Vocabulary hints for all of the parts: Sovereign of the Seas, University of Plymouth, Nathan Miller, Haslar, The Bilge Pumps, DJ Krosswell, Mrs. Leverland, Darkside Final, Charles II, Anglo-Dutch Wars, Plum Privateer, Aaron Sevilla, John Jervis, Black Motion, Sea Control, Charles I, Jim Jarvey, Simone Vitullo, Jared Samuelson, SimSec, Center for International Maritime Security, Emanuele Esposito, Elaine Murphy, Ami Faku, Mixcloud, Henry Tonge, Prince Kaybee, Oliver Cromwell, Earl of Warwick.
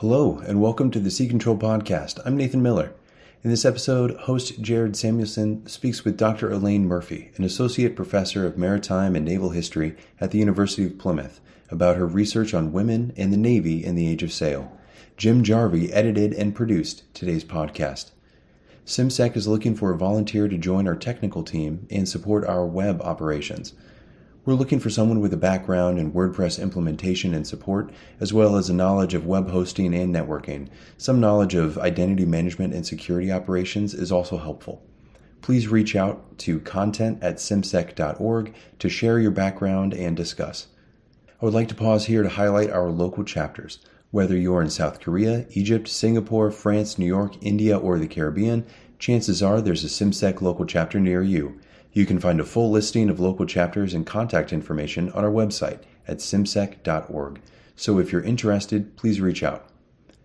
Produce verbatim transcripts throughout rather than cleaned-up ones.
Hello, and welcome to the Sea Control podcast. I'm Nathan Miller. In this episode, host Jared Samuelson speaks with Doctor Elaine Murphy, an associate professor of maritime and naval history at the University of Plymouth, about her research on women and the Navy in the Age of Sail. Jim Jarvey edited and produced today's podcast. SimSec is looking for a volunteer to join our technical team and support our web operations. We're looking for someone with a background in WordPress implementation and support, as well as a knowledge of web hosting and networking. Some knowledge of identity management and security operations is also helpful. Please reach out to content at simsec dot org to share your background and discuss. I would like to pause here to highlight our local chapters. Whether you're in South Korea, Egypt, Singapore, France, New York, India, or the Caribbean, chances are there's a SimSec local chapter near you. You can find a full listing of local chapters and contact information on our website at simsec dot org. So if you're interested, please reach out.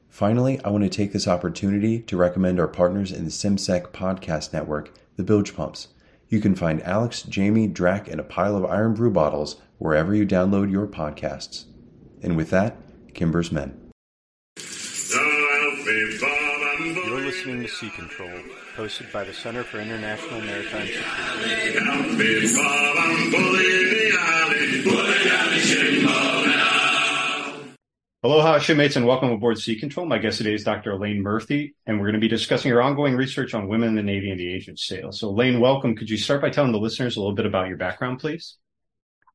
Finally, I want to take this opportunity to recommend our partners in the SimSec podcast network, The Bilge Pumps. You can find Alex, Jamie, Drac, and a pile of Iron Brew bottles wherever you download your podcasts. And with that, Kimber's Men. You're listening to Sea Control, hosted by the Center for International Maritime Security. Aloha, shipmates, and welcome aboard Sea Control. My guest today is Doctor Elaine Murphy, and we're going to be discussing her ongoing research on women in the Navy and the Age of Sail. So, Elaine, welcome. Could you start by telling the listeners a little bit about your background, please?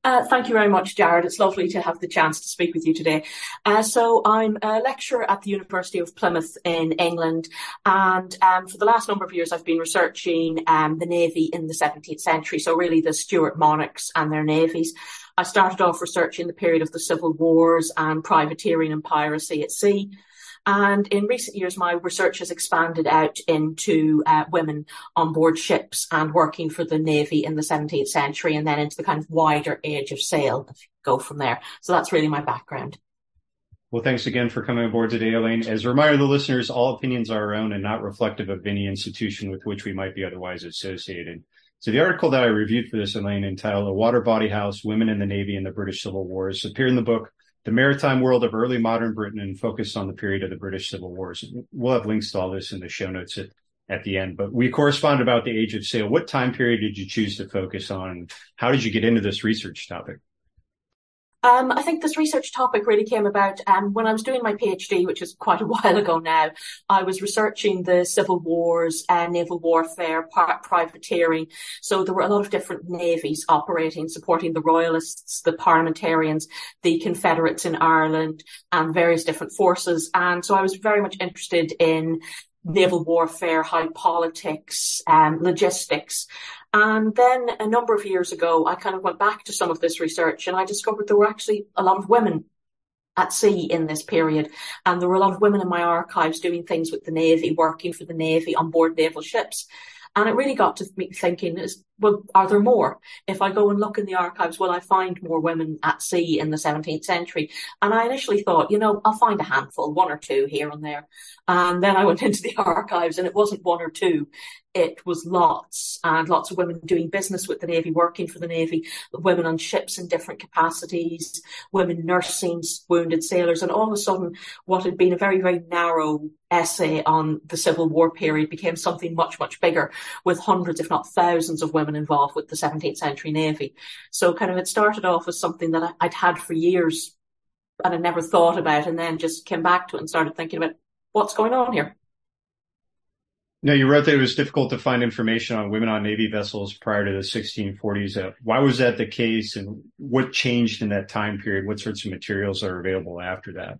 Uh, thank you very much, Jared. It's lovely to have the chance to speak with you today. Uh, so I'm a lecturer at the University of Plymouth in England, and um, for the last number of years I've been researching um, the Navy in the seventeenth century, so really the Stuart monarchs and their navies. I started off researching the period of the Civil Wars and privateering and piracy at sea. And in recent years, my research has expanded out into uh, women on board ships and working for the Navy in the seventeenth century and then into the kind of wider Age of Sail, if you go from there. So that's really my background. Well, thanks again for coming aboard today, Elaine. As a reminder to the listeners, all opinions are our own and not reflective of any institution with which we might be otherwise associated. So the article that I reviewed for this, Elaine, entitled A Water Body House, Women in the Navy and the British Civil Wars, appeared in the book The Maritime World of Early Modern Britain and Focused on the Period of the British Civil Wars. We'll have links to all this in the show notes at, at the end. But we correspond about the Age of Sail. What time period did you choose to focus on? How did you get into this research topic? Um, I think this research topic really came about um, when I was doing my PhD, which is quite a while ago now. I was researching the Civil Wars, uh, naval warfare, pri- privateering. So there were a lot of different navies operating, supporting the Royalists, the Parliamentarians, the Confederates in Ireland, and various different forces. And so I was very much interested in naval warfare, high politics, um, logistics. And then a number of years ago, I kind of went back to some of this research and I discovered there were actually a lot of women at sea in this period. And there were a lot of women in my archives doing things with the Navy, working for the Navy on board naval ships. And it really got to me thinking, is, well, are there more? If I go and look in the archives, will I find more women at sea in the seventeenth century? And I initially thought, you know, I'll find a handful, one or two here and there. And then I went into the archives and it wasn't one or two. It was lots and lots of women doing business with the Navy, working for the Navy, women on ships in different capacities, women nursing wounded sailors. And all of a sudden, what had been a very, very narrow essay on the Civil War period became something much, much bigger, with hundreds, if not thousands, of women involved with the seventeenth century Navy. So kind of it started off as something that I'd had for years and I never thought about, and then just came back to it and started thinking about what's going on here. Now, you wrote that it was difficult to find information on women on Navy vessels prior to the sixteen forties. Why was that the case, and what changed in that time period? What sorts of materials are available after that?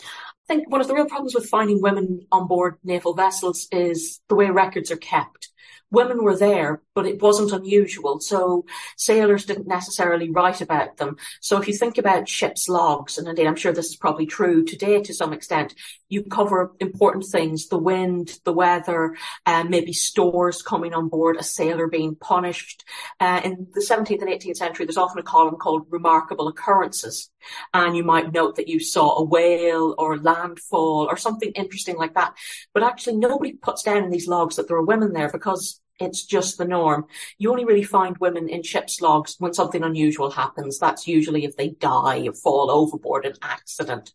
I think one of the real problems with finding women on board naval vessels is the way records are kept. Women were there, but it wasn't unusual, so sailors didn't necessarily write about them. So if you think about ships' logs, and indeed I'm sure this is probably true today to some extent, you cover important things, the wind, the weather, uh, maybe stores coming on board, a sailor being punished. Uh, in the seventeenth and eighteenth century, there's often a column called Remarkable Occurrences, and you might note that you saw a whale or landfall or something interesting like that. But actually, nobody puts down in these logs that there are women there, because It's just the norm. You only really find women in ship's logs when something unusual happens. That's usually if they die, fall overboard, an accident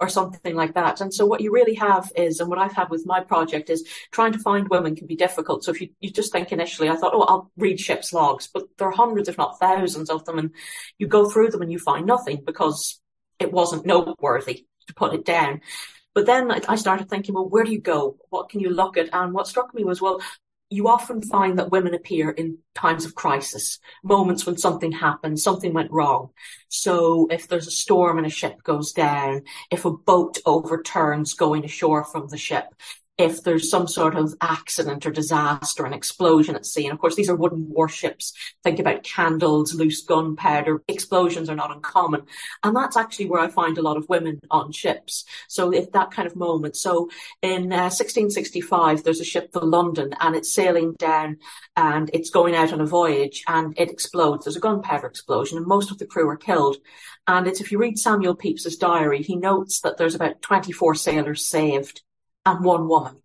or something like that. And so what you really have is, and what I've had with my project is, trying to find women can be difficult. So if you, you just think initially, I thought, oh, I'll read ship's logs, but there are hundreds, if not thousands of them. And you go through them and you find nothing because it wasn't noteworthy to put it down. But then I started thinking, well, where do you go? What can you look at? And what struck me was, well, you often find that women appear in times of crisis, moments when something happened, something went wrong. So if there's a storm and a ship goes down, if a boat overturns going ashore from the ship, if there's some sort of accident or disaster, an explosion at sea. And of course, these are wooden warships. Think about candles, loose gunpowder. Explosions are not uncommon. And that's actually where I find a lot of women on ships. So if that kind of moment. So in uh, sixteen sixty-five, there's a ship, the London, and it's sailing down and it's going out on a voyage and it explodes. There's a gunpowder explosion and most of the crew are killed. And it's, if you read Samuel Pepys's diary, he notes that there's about twenty-four sailors saved and one woman.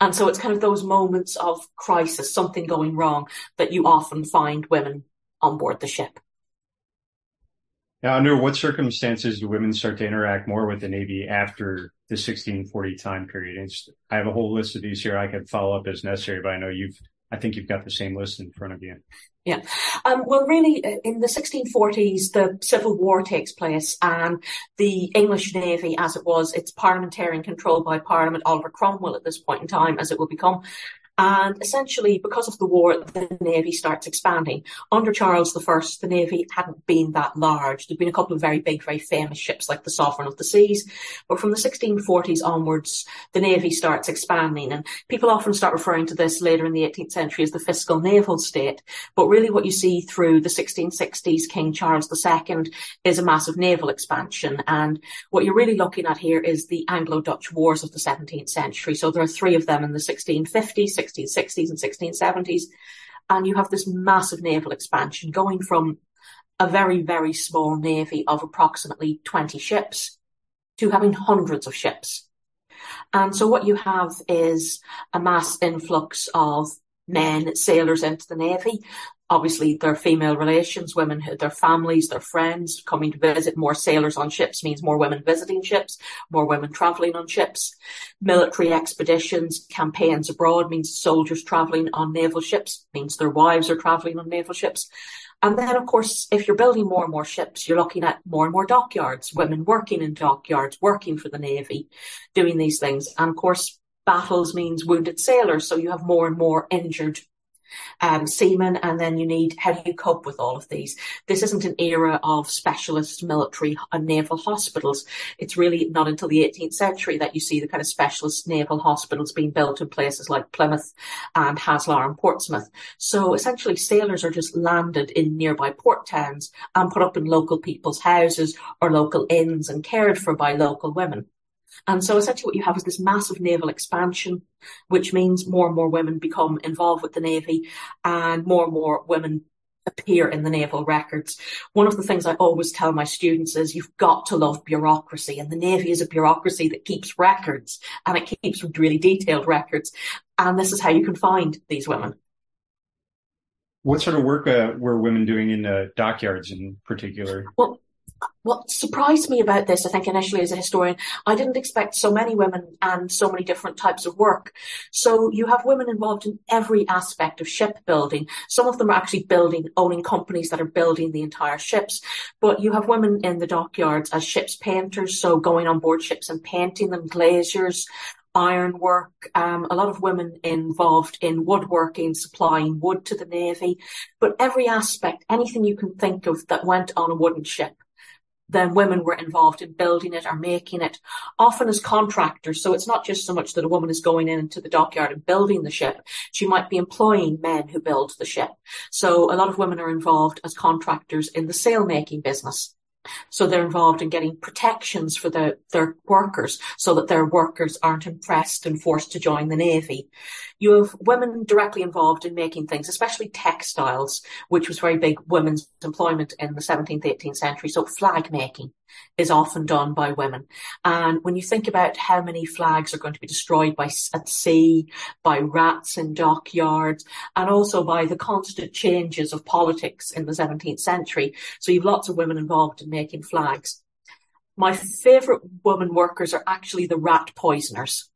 And so it's kind of those moments of crisis, something going wrong, that you often find women on board the ship. Now, under what circumstances do women start to interact more with the Navy after the sixteen forty time period? It's, I have a whole list of these here. I could follow up as necessary, but I know you've, I think you've got the same list in front of you. Yeah. Um, well, really, in the sixteen forties, the Civil War takes place and the English Navy, as it was, it's parliamentarian, controlled by Parliament, Oliver Cromwell at this point in time, as it will become. And essentially, because of the war, the Navy starts expanding. Under Charles the First, the Navy hadn't been that large. There'd been a couple of very big, very famous ships like the Sovereign of the Seas. But from the sixteen forties onwards, the Navy starts expanding. And people often start referring to this later in the eighteenth century as the fiscal naval state. But really what you see through the sixteen sixties, King Charles the Second, is a massive naval expansion. And what you're really looking at here is the Anglo-Dutch Wars of the seventeenth century. So there are three of them in the sixteen fifties, sixteen sixties and sixteen seventies, and you have this massive naval expansion going from a very, very small navy of approximately twenty ships to having hundreds of ships. And so what you have is a mass influx of men, sailors into the Navy. Obviously, their female relations, women, their families, their friends coming to visit. More sailors on ships means more women visiting ships, more women travelling on ships. Military expeditions, campaigns abroad means soldiers travelling on naval ships, means their wives are travelling on naval ships. And then, of course, if you're building more and more ships, you're looking at more and more dockyards, women working in dockyards, working for the Navy, doing these things. And, of course, battles means wounded sailors, so you have more and more injured Um, seamen, and then you need, how do you cope with all of these? This isn't an era of specialist military and naval hospitals. It's really not until the eighteenth century that you see the kind of specialist naval hospitals being built in places like Plymouth and Haslar and Portsmouth. So essentially sailors are just landed in nearby port towns and put up in local people's houses or local inns and cared for by local women. And so essentially what you have is this massive naval expansion, which means more and more women become involved with the Navy and more and more women appear in the naval records. One of the things I always tell my students is you've got to love bureaucracy, and the Navy is a bureaucracy that keeps records, and it keeps really detailed records. And this is how you can find these women. What sort of work uh, were women doing in the dockyards in particular? Well, what surprised me about this, I think initially as a historian, I didn't expect so many women and so many different types of work. So you have women involved in every aspect of shipbuilding. Some of them are actually building, owning companies that are building the entire ships. But you have women in the dockyards as ships painters, so going on board ships and painting them, glaziers, ironwork, um, a lot of women involved in woodworking, supplying wood to the Navy. But every aspect, anything you can think of that went on a wooden ship, then women were involved in building it or making it, often as contractors. So it's not just so much that a woman is going into the dockyard and building the ship. She might be employing men who build the ship. So a lot of women are involved as contractors in the sailmaking business. So they're involved in getting protections for the, their workers so that their workers aren't impressed and forced to join the Navy. You have women directly involved in making things, especially textiles, which was very big women's employment in the seventeenth, eighteenth century. So flag making, is often done by women. And when you think about how many flags are going to be destroyed by at sea, by rats in dockyards, and also by the constant changes of politics in the seventeenth century. So you've lots of women involved in making flags. My favourite woman workers are actually the rat poisoners.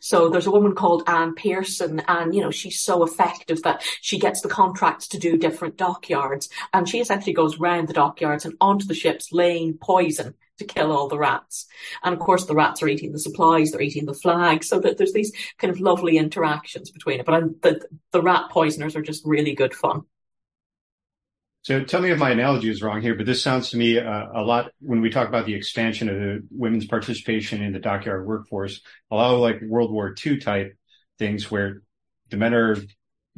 So there's a woman called Anne Pearson, and, you know, she's so effective that she gets the contracts to do different dockyards. And she essentially goes round the dockyards and onto the ships laying poison to kill all the rats. And of course, the rats are eating the supplies, they're eating the flags. So that there's these kind of lovely interactions between it. But I'm, the, the rat poisoners are just really good fun. So tell me if my analogy is wrong here, but this sounds to me uh, a lot when we talk about the expansion of the women's participation in the dockyard workforce, a lot of like World War Two type things where the men are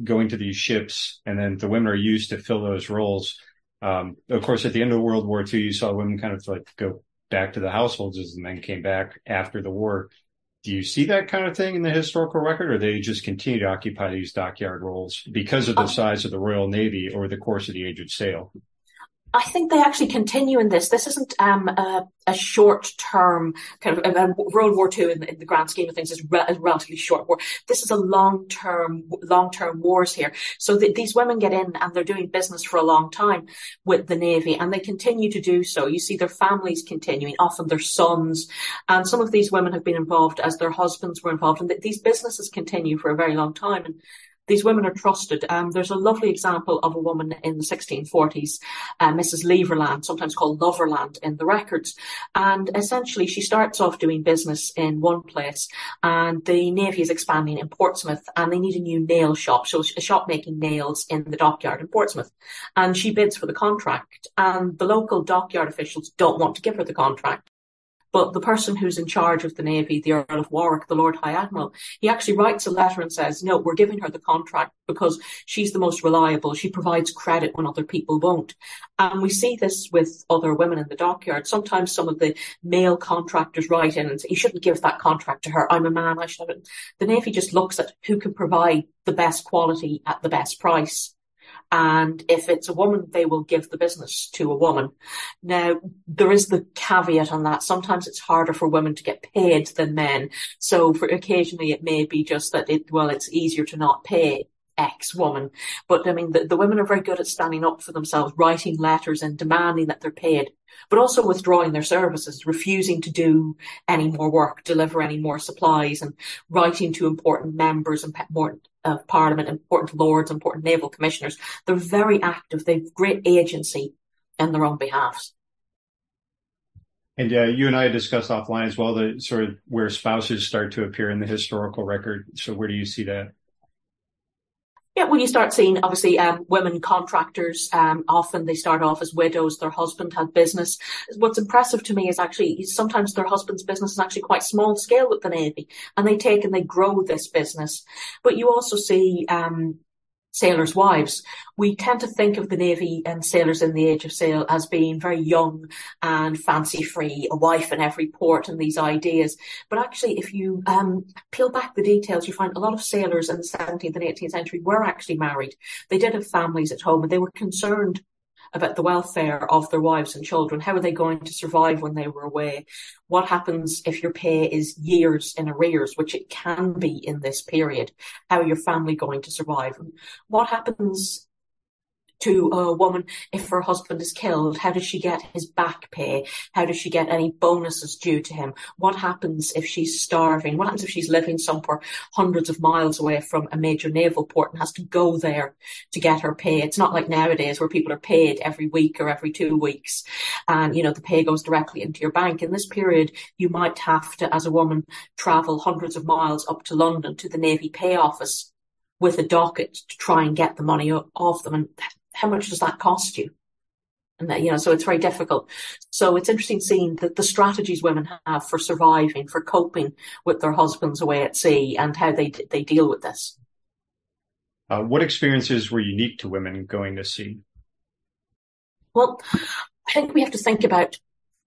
going to these ships and then the women are used to fill those roles. Um, of course, at the end of World War Two, you saw women kind of like go back to the households as the men came back after the war. Do you see that kind of thing in the historical record, or they just continue to occupy these dockyard roles because of the size of the Royal Navy or the course of the age of sail? I think they actually continue in this. This isn't um, a, a short-term kind of um, World War Two in, in the grand scheme of things is re- a relatively short war. This is a long-term, long-term wars here. So th- these women get in and they're doing business for a long time with the Navy, and they continue to do so. You see their families continuing, often their sons, and some of these women have been involved as their husbands were involved, and th- these businesses continue for a very long time. And these women are trusted. Um, there's a lovely example of a woman in the sixteen forties, uh, Missus Leverland, sometimes called Loverland in the records. And essentially, she starts off doing business in one place, and the Navy is expanding in Portsmouth, and they need a new nail shop, so a shop making nails in the dockyard in Portsmouth. And she bids for the contract, and the local dockyard officials don't want to give her the contract. But the person who's in charge of the Navy, the Earl of Warwick, the Lord High Admiral, he actually writes a letter and says, no, we're giving her the contract because she's the most reliable. She provides credit when other people won't. And we see this with other women in the dockyard. Sometimes some of the male contractors write in and say, you shouldn't give that contract to her. I'm a man. I should have it. The Navy just looks at who can provide the best quality at the best price. And if it's a woman, they will give the business to a woman. Now, there is the caveat on that. Sometimes it's harder for women to get paid than men. So for occasionally it may be just that, it, well, it's easier to not pay X woman. But I mean, the, the women are very good at standing up for themselves, writing letters and demanding that they're paid, but also withdrawing their services, refusing to do any more work, deliver any more supplies, and writing to important members and important of uh, Parliament, important lords, important naval commissioners. They're very active. They've great agency in their own behalf. And uh, you and I discussed offline as well, the sort of where spouses start to appear in the historical record. So where do you see that? Yeah, well, you start seeing, obviously, um, women contractors. Um, often they start off as widows. Their husband had business. What's impressive to me is actually sometimes their husband's business is actually quite small scale with the Navy, and they take and they grow this business. But you also see um, sailors' wives. We tend to think of the Navy and sailors in the age of sail as being very young and fancy-free, a wife in every port and these ideas. But actually, if you um, peel back the details, you find a lot of sailors in the seventeenth and eighteenth century were actually married. They did have families at home, and they were concerned about the welfare of their wives and children. How are they going to survive when they were away? What happens if your pay is years in arrears, which it can be in this period? How are your family going to survive? What happens to a woman if her husband is killed? How does she get his back pay? How does she get any bonuses due to him? What happens if she's starving? What happens if she's living somewhere hundreds of miles away from a major naval port and has to go there to get her pay? It's not like nowadays where people are paid every week or every two weeks and, you know, the pay goes directly into your bank. In this period, you might have to, as a woman, travel hundreds of miles up to London to the Navy Pay Office with a docket to try and get the money off them. And how much does that cost you? And that, you know, so it's very difficult. So it's interesting seeing that the strategies women have for surviving, for coping with their husbands away at sea, and how they they deal with this. Uh, what experiences were unique to women going to sea? Well, I think we have to think about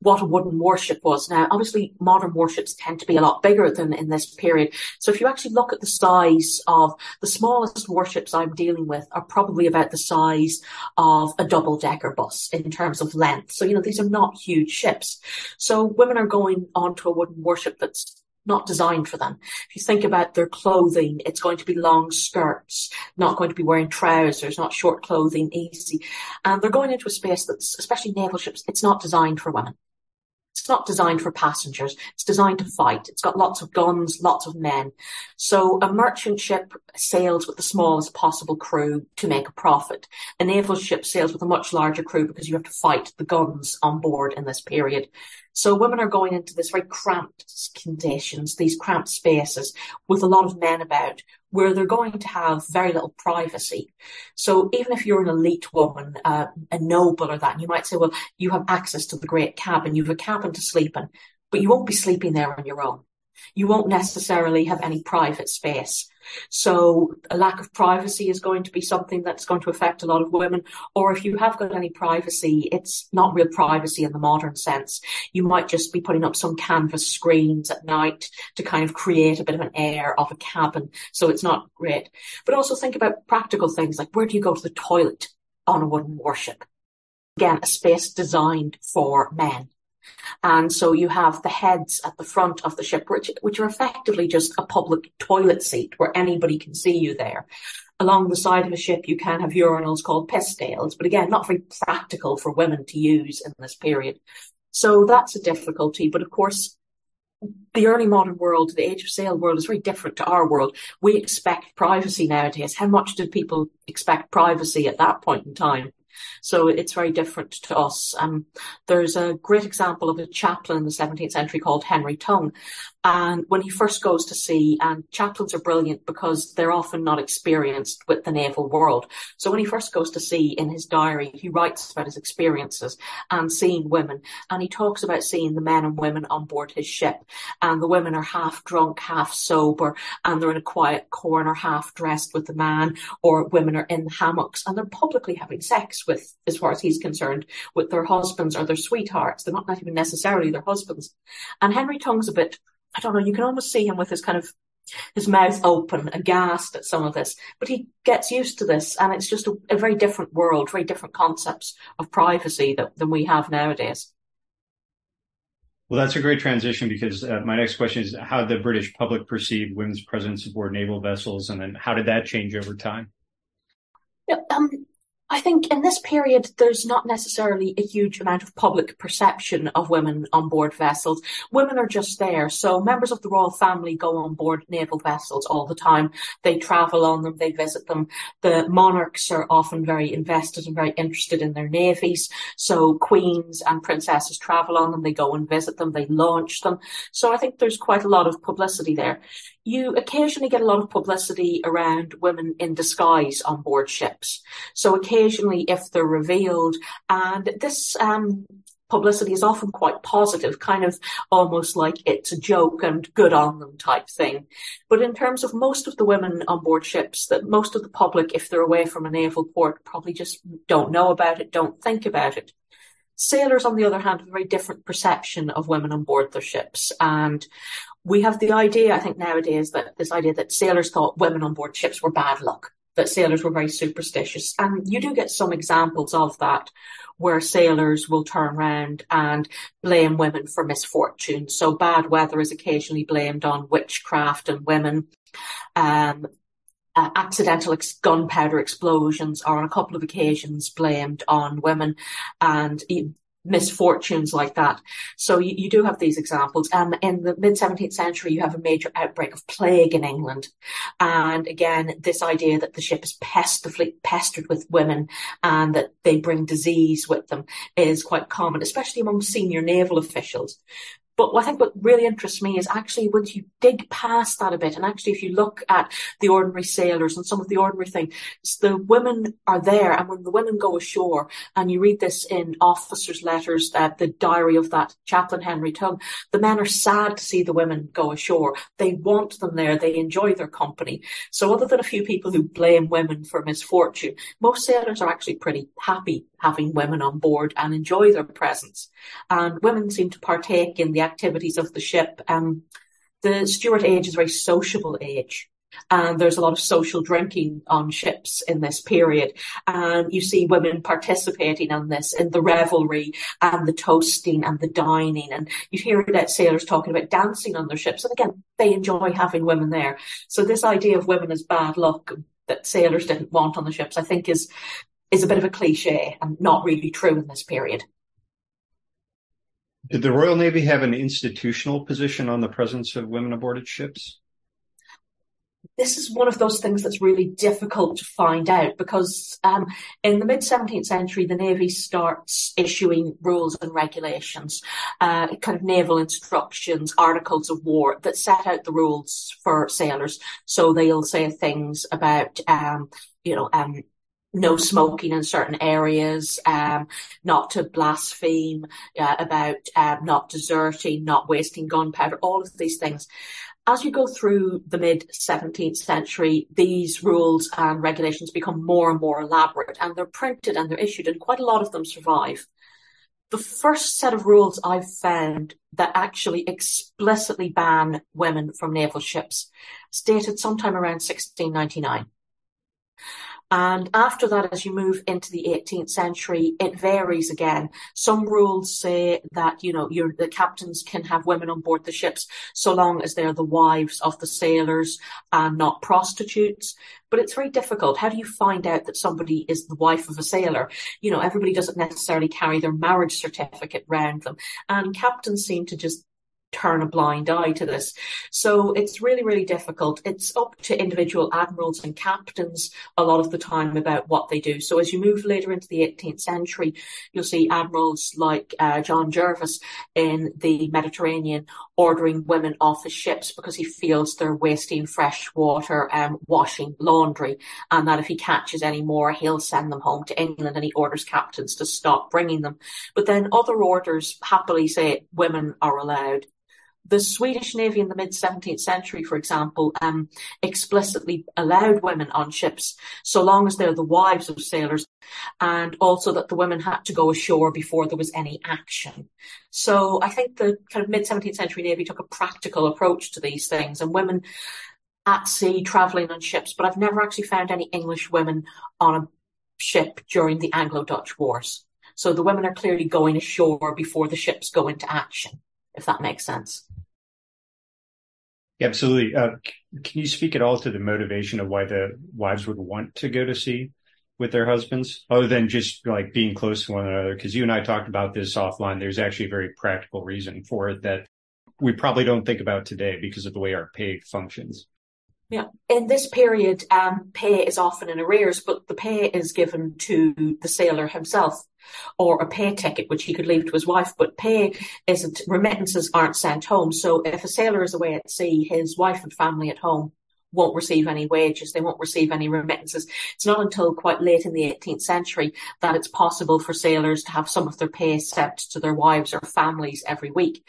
what a wooden warship was. Now, obviously, modern warships tend to be a lot bigger than in this period. So if you actually look at the size of the smallest warships I'm dealing with are probably about the size of a double-decker bus in terms of length. So, you know, these are not huge ships. So women are going onto a wooden warship that's not designed for them. If you think about their clothing, it's going to be long skirts, not going to be wearing trousers, not short clothing, easy. And they're going into a space that's, especially naval ships, it's not designed for women. It's not designed for passengers. It's designed to fight. It's got lots of guns, lots of men. So a merchant ship sails with the smallest possible crew to make a profit. A naval ship sails with a much larger crew because you have to fight the guns on board in this period. So women are going into this very cramped conditions, these cramped spaces with a lot of men about, where they're going to have very little privacy. So even if you're an elite woman, uh, a noble or that, and you might say, well, you have access to the great cabin, you have a cabin to sleep in, but you won't be sleeping there on your own. You won't necessarily have any private space. So a lack of privacy is going to be something that's going to affect a lot of women. Or if you have got any privacy, it's not real privacy in the modern sense. You might just be putting up some canvas screens at night to kind of create a bit of an air of a cabin. So it's not great. But also think about practical things like, where do you go to the toilet on a wooden warship? Again, a space designed for men. And so you have the heads at the front of the ship, which, which are effectively just a public toilet seat where anybody can see you there. Along the side of a ship, you can have urinals called piss dales, but again, not very practical for women to use in this period. So that's a difficulty. But of course, the early modern world, the age of sail world, is very different to our world. We expect privacy nowadays. How much did people expect privacy at that point in time? So it's very different to us. Um, there's a great example of a chaplain in the seventeenth century called Henry Tonge. And when he first goes to sea, and chaplains are brilliant because they're often not experienced with the naval world. So when he first goes to sea, in his diary, he writes about his experiences and seeing women. And he talks about seeing the men and women on board his ship. And the women are half drunk, half sober, and they're in a quiet corner, half dressed with the man, or women are in hammocks. And they're publicly having sex with, as far as he's concerned, with their husbands or their sweethearts. They're not even necessarily their husbands. And Henry Tongue's a bit, I don't know, you can almost see him with his kind of, his mouth open, aghast at some of this. But he gets used to this, and it's just a, a very different world, very different concepts of privacy that, than we have nowadays. Well, that's a great transition, because uh, my next question is how the British public perceived women's presence aboard naval vessels, and then how did that change over time? Yeah, um, I think in this period, there's not necessarily a huge amount of public perception of women on board vessels. Women are just there. So members of the royal family go on board naval vessels all the time. They travel on them. They visit them. The monarchs are often very invested and very interested in their navies. So queens and princesses travel on them. They go and visit them. They launch them. So I think there's quite a lot of publicity there. You occasionally get a lot of publicity around women in disguise on board ships. So occasionally, if they're revealed, and this um, publicity is often quite positive, kind of almost like it's a joke and good on them type thing. But in terms of most of the women on board ships, that most of the public, if they're away from a naval port, probably just don't know about it, don't think about it. Sailors, on the other hand, have a very different perception of women on board their ships. And we have the idea, I think nowadays, that this idea that sailors thought women on board ships were bad luck, that sailors were very superstitious. And you do get some examples of that, where sailors will turn around and blame women for misfortune. So bad weather is occasionally blamed on witchcraft and women. Um, Uh, accidental ex- gunpowder explosions are on a couple of occasions blamed on women, and e- misfortunes like that. So you, you do have these examples. Um, in the mid-seventeenth century, you have a major outbreak of plague in England. And again, this idea that the ship is pestifully pestered with women and that they bring disease with them is quite common, especially among senior naval officials. But I think what really interests me is actually once you dig past that a bit, and actually if you look at the ordinary sailors and some of the ordinary things, the women are there. And when the women go ashore, and you read this in officers' letters, uh, the diary of that chaplain Henry Tonge, the men are sad to see the women go ashore. They want them there. They enjoy their company. So other than a few people who blame women for misfortune, most sailors are actually pretty happy having women on board and enjoy their presence. And women seem to partake in the activities of the ship. Um, the Stuart age is a very sociable age. And there's a lot of social drinking on ships in this period. And you see women participating in this, in the revelry and the toasting and the dining. And you hear that sailors talking about dancing on their ships. And again, they enjoy having women there. So this idea of women as bad luck that sailors didn't want on the ships, I think is, is a bit of a cliche and not really true in this period. Did the Royal Navy have an institutional position on the presence of women aboard its ships? This is one of those things that's really difficult to find out because um, in the mid-seventeenth century, the Navy starts issuing rules and regulations, uh, kind of naval instructions, articles of war that set out the rules for sailors. So they'll say things about, um, you know, um, no smoking in certain areas, um, not to blaspheme, uh, about uh, not deserting, not wasting gunpowder, all of these things. As you go through the mid-seventeenth century, these rules and regulations become more and more elaborate, and they're printed and they're issued, and quite a lot of them survive. The first set of rules I've found that actually explicitly ban women from naval ships is dated sometime around sixteen ninety-nine. And after that, as you move into the eighteenth century, it varies again. Some rules say that, you know, you're, the captains can have women on board the ships so long as they're the wives of the sailors and not prostitutes. But it's very difficult. How do you find out that somebody is the wife of a sailor? You know, everybody doesn't necessarily carry their marriage certificate round them. And captains seem to just turn a blind eye to this. So it's really, really difficult. It's up to individual admirals and captains a lot of the time about what they do. So as you move later into the eighteenth century, you'll see admirals like uh, John Jervis in the Mediterranean ordering women off his ships because he feels they're wasting fresh water and um, washing laundry, and that if he catches any more, he'll send them home to England, and he orders captains to stop bringing them. But then other orders happily say women are allowed. The Swedish Navy in the mid-seventeenth century, for example, um, explicitly allowed women on ships so long as they're the wives of sailors, and also that the women had to go ashore before there was any action. So I think the kind of mid-seventeenth century Navy took a practical approach to these things, and women at sea travelling on ships, but I've never actually found any English women on a ship during the Anglo-Dutch Wars. So the women are clearly going ashore before the ships go into action, if that makes sense. Absolutely. Uh, can you speak at all to the motivation of why the wives would want to go to sea with their husbands, other than just like being close to one another? Because you and I talked about this offline. There's actually a very practical reason for it that we probably don't think about today because of the way our pay functions. Yeah. In this period, um, pay is often in arrears, but the pay is given to the sailor himself, or a pay ticket, which he could leave to his wife. But pay isn't, remittances aren't sent home. So if a sailor is away at sea, his wife and family at home won't receive any wages. They won't receive any remittances. It's not until quite late in the eighteenth century that it's possible for sailors to have some of their pay sent to their wives or families every week.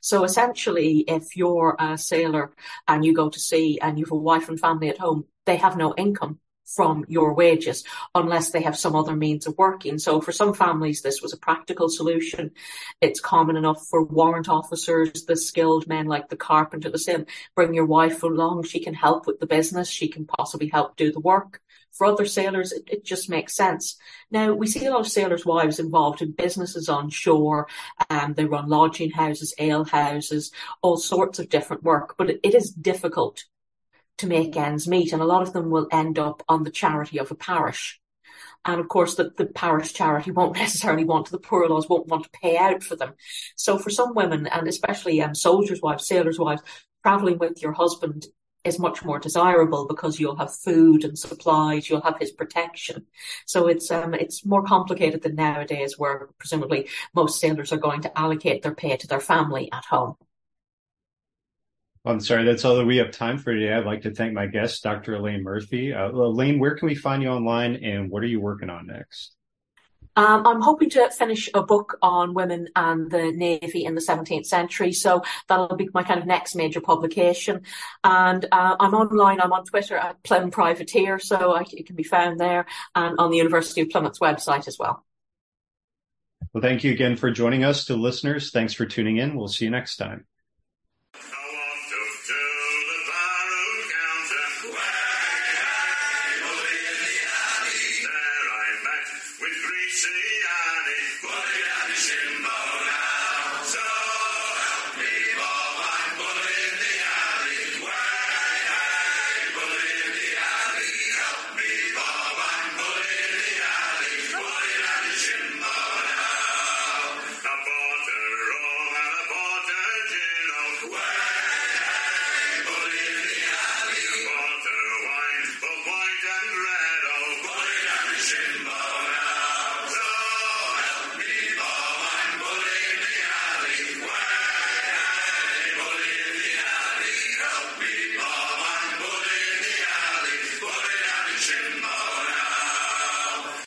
So essentially, if you're a sailor and you go to sea and you have a wife and family at home, they have no income from your wages unless they have some other means of working. So for some families, this was a practical solution. It's common enough for warrant officers, the skilled men like the carpenter, the same. Bring your wife along. She can help with the business. She can possibly help do the work. For other sailors, it, it just makes sense. Now, we see a lot of sailors' wives involved in businesses on shore. Um, they run lodging houses, ale houses, all sorts of different work. But it, it is difficult to make ends meet, and a lot of them will end up on the charity of a parish. And of course, the, the parish charity won't necessarily want to, the poor laws won't want to pay out for them. So for some women, and especially um, soldiers' wives, sailors' wives, travelling with your husband is much more desirable because you'll have food and supplies, you'll have his protection. So it's um, it's more complicated than nowadays, where presumably most sailors are going to allocate their pay to their family at home. I'm sorry, that's all that we have time for today. I'd like to thank my guest, Doctor Elaine Murphy. Uh, Elaine, where can we find you online, and what are you working on next? Um, I'm hoping to finish a book on women and the Navy in the seventeenth century. So that'll be my kind of next major publication. And uh, I'm online. I'm on Twitter at Plum Privateer. So I, it can be found there, and on the University of Plymouth's website as well. Well, thank you again for joining us. To listeners, thanks for tuning in. We'll see you next time.